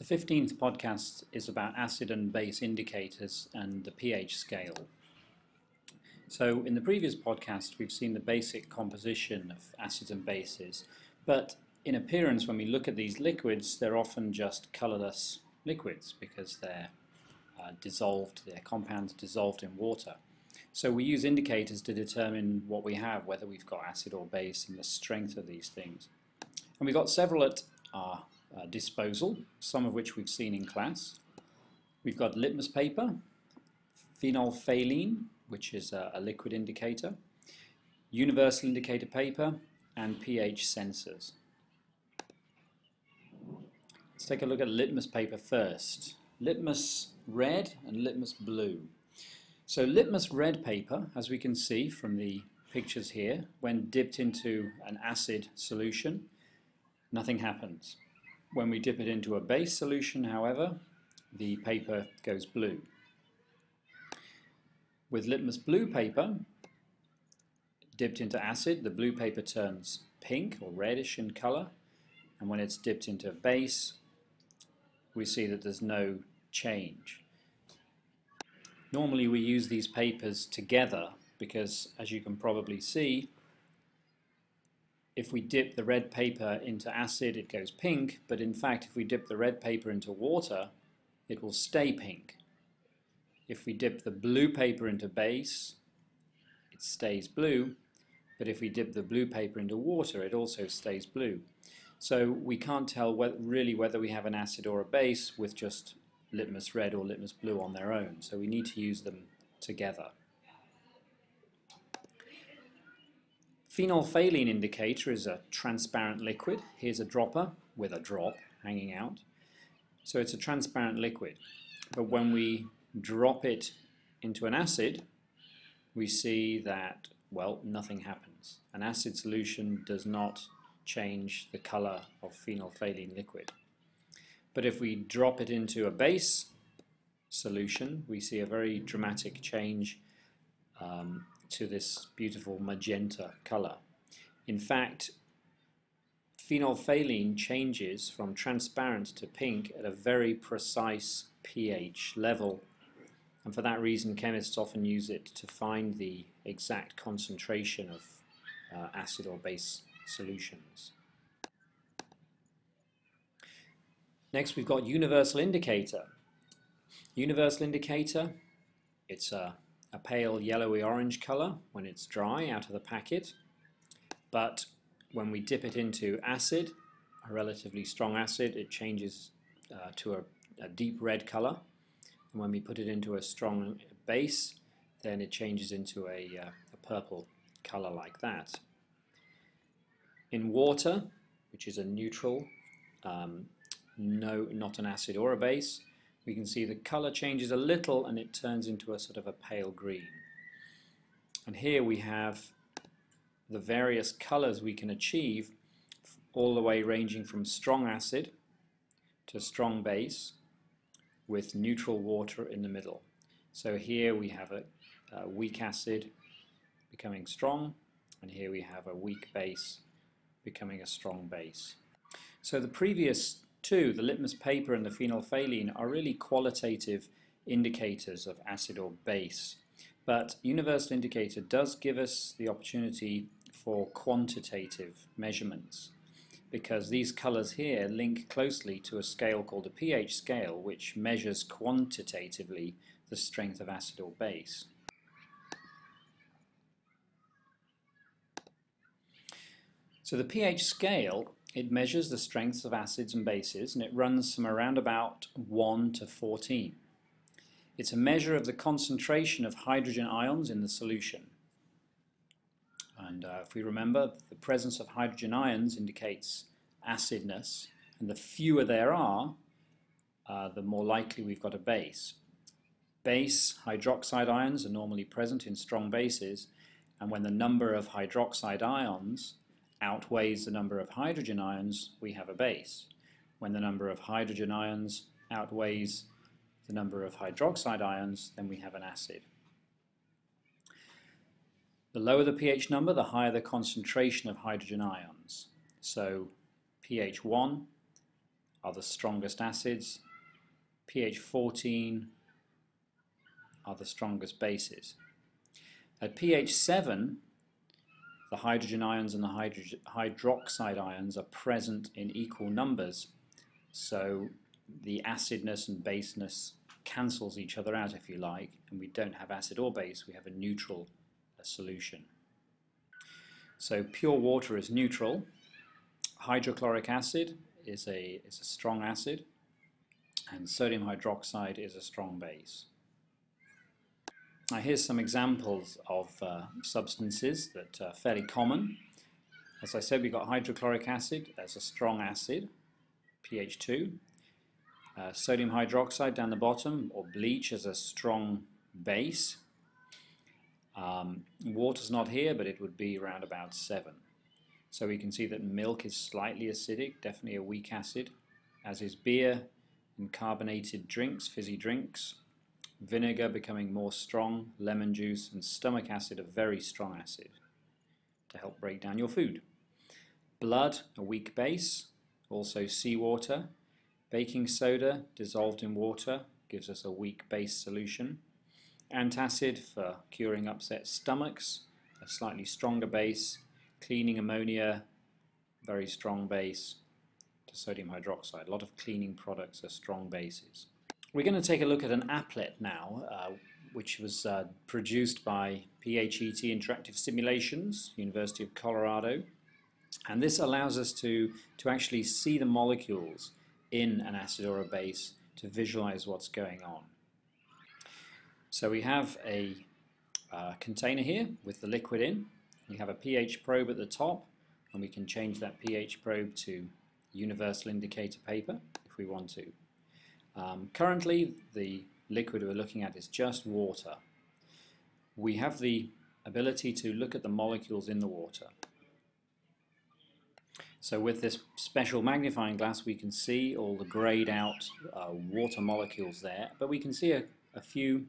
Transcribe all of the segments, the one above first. The 15th podcast is about acid and base indicators and the pH scale. So in the previous podcast we've seen the basic composition of acids and bases, but in appearance when we look at these liquids they're often just colourless liquids because they're dissolved, their compounds are dissolved in water. So we use indicators to determine what we have, whether we've got acid or base, and the strength of these things. And we've got several at our disposal, some of which we've seen in class. We've got litmus paper, phenolphthalein, which is a liquid indicator, universal indicator paper, and pH sensors. Let's take a look at litmus paper first. Litmus red and litmus blue. So litmus red paper, as we can see from the pictures here, when dipped into an acid solution, nothing happens. When we dip it into a base solution, however, the paper goes blue. With litmus blue paper, dipped into acid, the blue paper turns pink or reddish in colour, and when it's dipped into a base, we see that there's no change. Normally we use these papers together because, as you can probably see, if we dip the red paper into acid it goes pink, but in fact if we dip the red paper into water it will stay pink. If we dip the blue paper into base it stays blue, but if we dip the blue paper into water it also stays blue. So we can't tell really whether we have an acid or a base with just litmus red or litmus blue on their own, so we need to use them together. Phenolphthalein indicator is a transparent liquid. Here's a dropper with a drop hanging out. So it's a transparent liquid, but when we drop it into an acid we see that, well, nothing happens. An acid solution does not change the color of phenolphthalein liquid. But if we drop it into a base solution, we see a very dramatic change to this beautiful magenta color. In fact, phenolphthalein changes from transparent to pink at a very precise pH level, and for that reason chemists often use it to find the exact concentration of acid or base solutions. Next we've got universal indicator. Universal indicator, it's a pale yellowy orange colour when it's dry out of the packet, but when we dip it into acid, a relatively strong acid, it changes to a deep red colour, and when we put it into a strong base then it changes into a purple colour like that. In water, which is a neutral, not an acid or a base, we can see the color changes a little and it turns into a sort of a pale green. And here we have the various colors we can achieve, all the way ranging from strong acid to strong base with neutral water in the middle. So here we have a weak acid becoming strong, and here we have a weak base becoming a strong base. So the previous two, the litmus paper and the phenolphthalein, are really qualitative indicators of acid or base, but universal indicator does give us the opportunity for quantitative measurements, because these colors here link closely to a scale called the pH scale, which measures quantitatively the strength of acid or base. So the pH scale, it measures the strengths of acids and bases, and it runs from around about 1 to 14. It's a measure of the concentration of hydrogen ions in the solution. And if we remember, the presence of hydrogen ions indicates acidness, and the fewer there are, the more likely we've got a base. Base hydroxide ions are normally present in strong bases, and when the number of hydroxide ions outweighs the number of hydrogen ions, we have a base. When the number of hydrogen ions outweighs the number of hydroxide ions, then we have an acid. The lower the pH number, the higher the concentration of hydrogen ions. So pH 1, are the strongest acids, pH 14 are the strongest bases. At pH 7, the hydrogen ions and the hydroxide ions are present in equal numbers, so the acidness and baseness cancels each other out, if you like, and we don't have acid or base, we have a neutral solution. So pure water is neutral, hydrochloric acid is a strong acid, and sodium hydroxide is a strong base. Now here's some examples of substances that are fairly common. As I said, we've got hydrochloric acid as a strong acid, pH 2. Sodium hydroxide down the bottom, or bleach, as a strong base. Water's not here, but it would be around about 7. So we can see that milk is slightly acidic, definitely a weak acid, as is beer and carbonated drinks, fizzy drinks. Vinegar becoming more strong, lemon juice and stomach acid a very strong acid to help break down your food. Blood, a weak base, also seawater. Baking soda dissolved in water gives us a weak base solution. Antacid for curing upset stomachs, a slightly stronger base. Cleaning ammonia, very strong base to sodium hydroxide. A lot of cleaning products are strong bases. We're going to take a look at an applet now, which was produced by PhET Interactive Simulations, University of Colorado. And this allows us to actually see the molecules in an acid or a base to visualize what's going on. So we have a container here with the liquid in. We have a pH probe at the top, and we can change that pH probe to universal indicator paper if we want to. Currently, the liquid we're looking at is just water. We have the ability to look at the molecules in the water. So with this special magnifying glass, we can see all the grayed out water molecules there, but we can see a few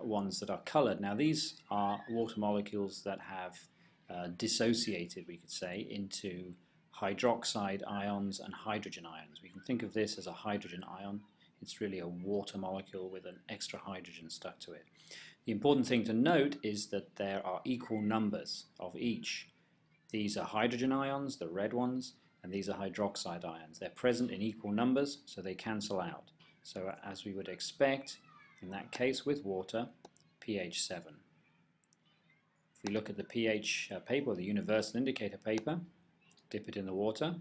ones that are coloured. Now these are water molecules that have dissociated, we could say, into hydroxide ions and hydrogen ions. We can think of this as a hydrogen ion. It's really a water molecule with an extra hydrogen stuck to it. The important thing to note is that there are equal numbers of each. These are hydrogen ions, the red ones, and these are hydroxide ions. They're present in equal numbers, so they cancel out. So as we would expect, in that case with water, pH 7. If we look at the pH paper, or the universal indicator paper, dip it in the water,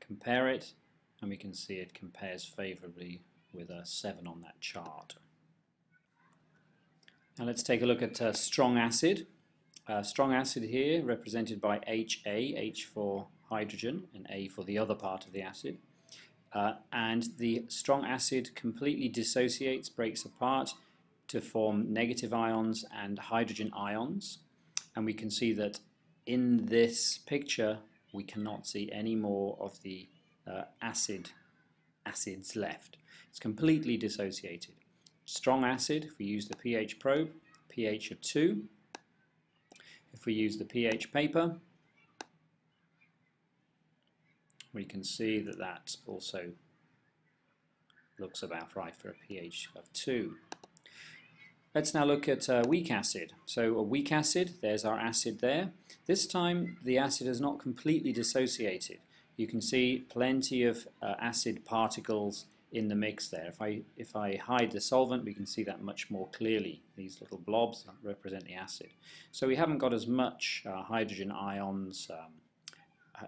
compare it, and we can see it compares favorably with a 7 on that chart. Now let's take a look at strong acid. Strong acid here represented by HA, H for hydrogen and A for the other part of the acid. And the strong acid completely dissociates, breaks apart to form negative ions and hydrogen ions. And we can see that in this picture we cannot see any more of the acids left. It's completely dissociated. Strong acid, if we use the pH probe, pH of 2. If we use the pH paper, we can see that that also looks about right for a pH of 2. Let's now look at weak acid. So a weak acid, there's our acid there. This time the acid is not completely dissociated. You can see plenty of acid particles in the mix there. If I hide the solvent, we can see that much more clearly. These little blobs represent the acid. So we haven't got as much hydrogen ions,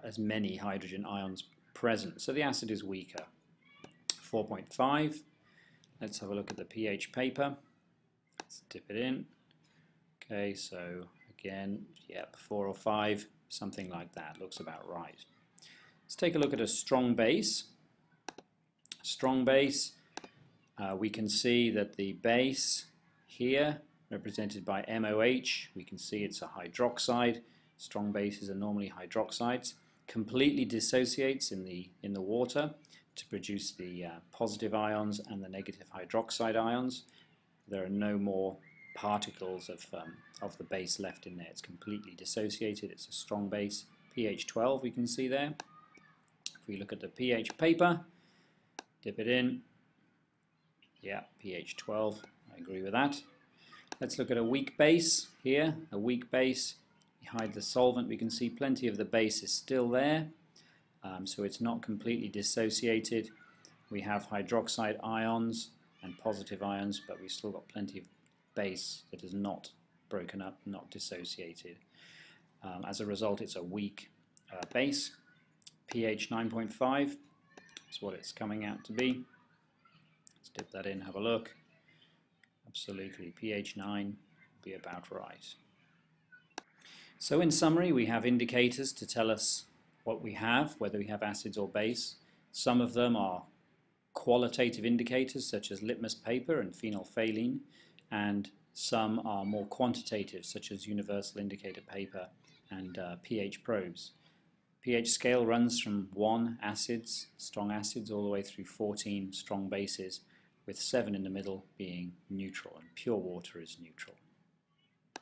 as many hydrogen ions present. So the acid is weaker. 4.5. Let's have a look at the pH paper. Let's dip it in. Okay, so again, yep, 4 or 5, something like that. Looks about right. Let's take a look at a strong base. Strong base, we can see that the base here, represented by MOH, we can see it's a hydroxide. Strong bases are normally hydroxides. Completely dissociates in the water to produce the positive ions and the negative hydroxide ions. There are no more particles of the base left in there. It's completely dissociated. It's a strong base. pH 12 we can see there. If we look at the pH paper, dip it in, yeah, pH 12, I agree with that. Let's look at a weak base here, a weak base. We hide the solvent, we can see plenty of the base is still there, so it's not completely dissociated. We have hydroxide ions and positive ions, but we've still got plenty of base that is not broken up, not dissociated. As a result, it's a weak base. pH 9.5 is what it's coming out to be. Let's dip that in, have a look. Absolutely, pH 9 would be about right. So in summary, we have indicators to tell us what we have, whether we have acids or base. Some of them are qualitative indicators such as litmus paper and phenolphthalein, and some are more quantitative such as universal indicator paper and pH probes. pH scale runs from 1 acids, strong acids, all the way through 14 strong bases, with 7 in the middle being neutral, and pure water is neutral.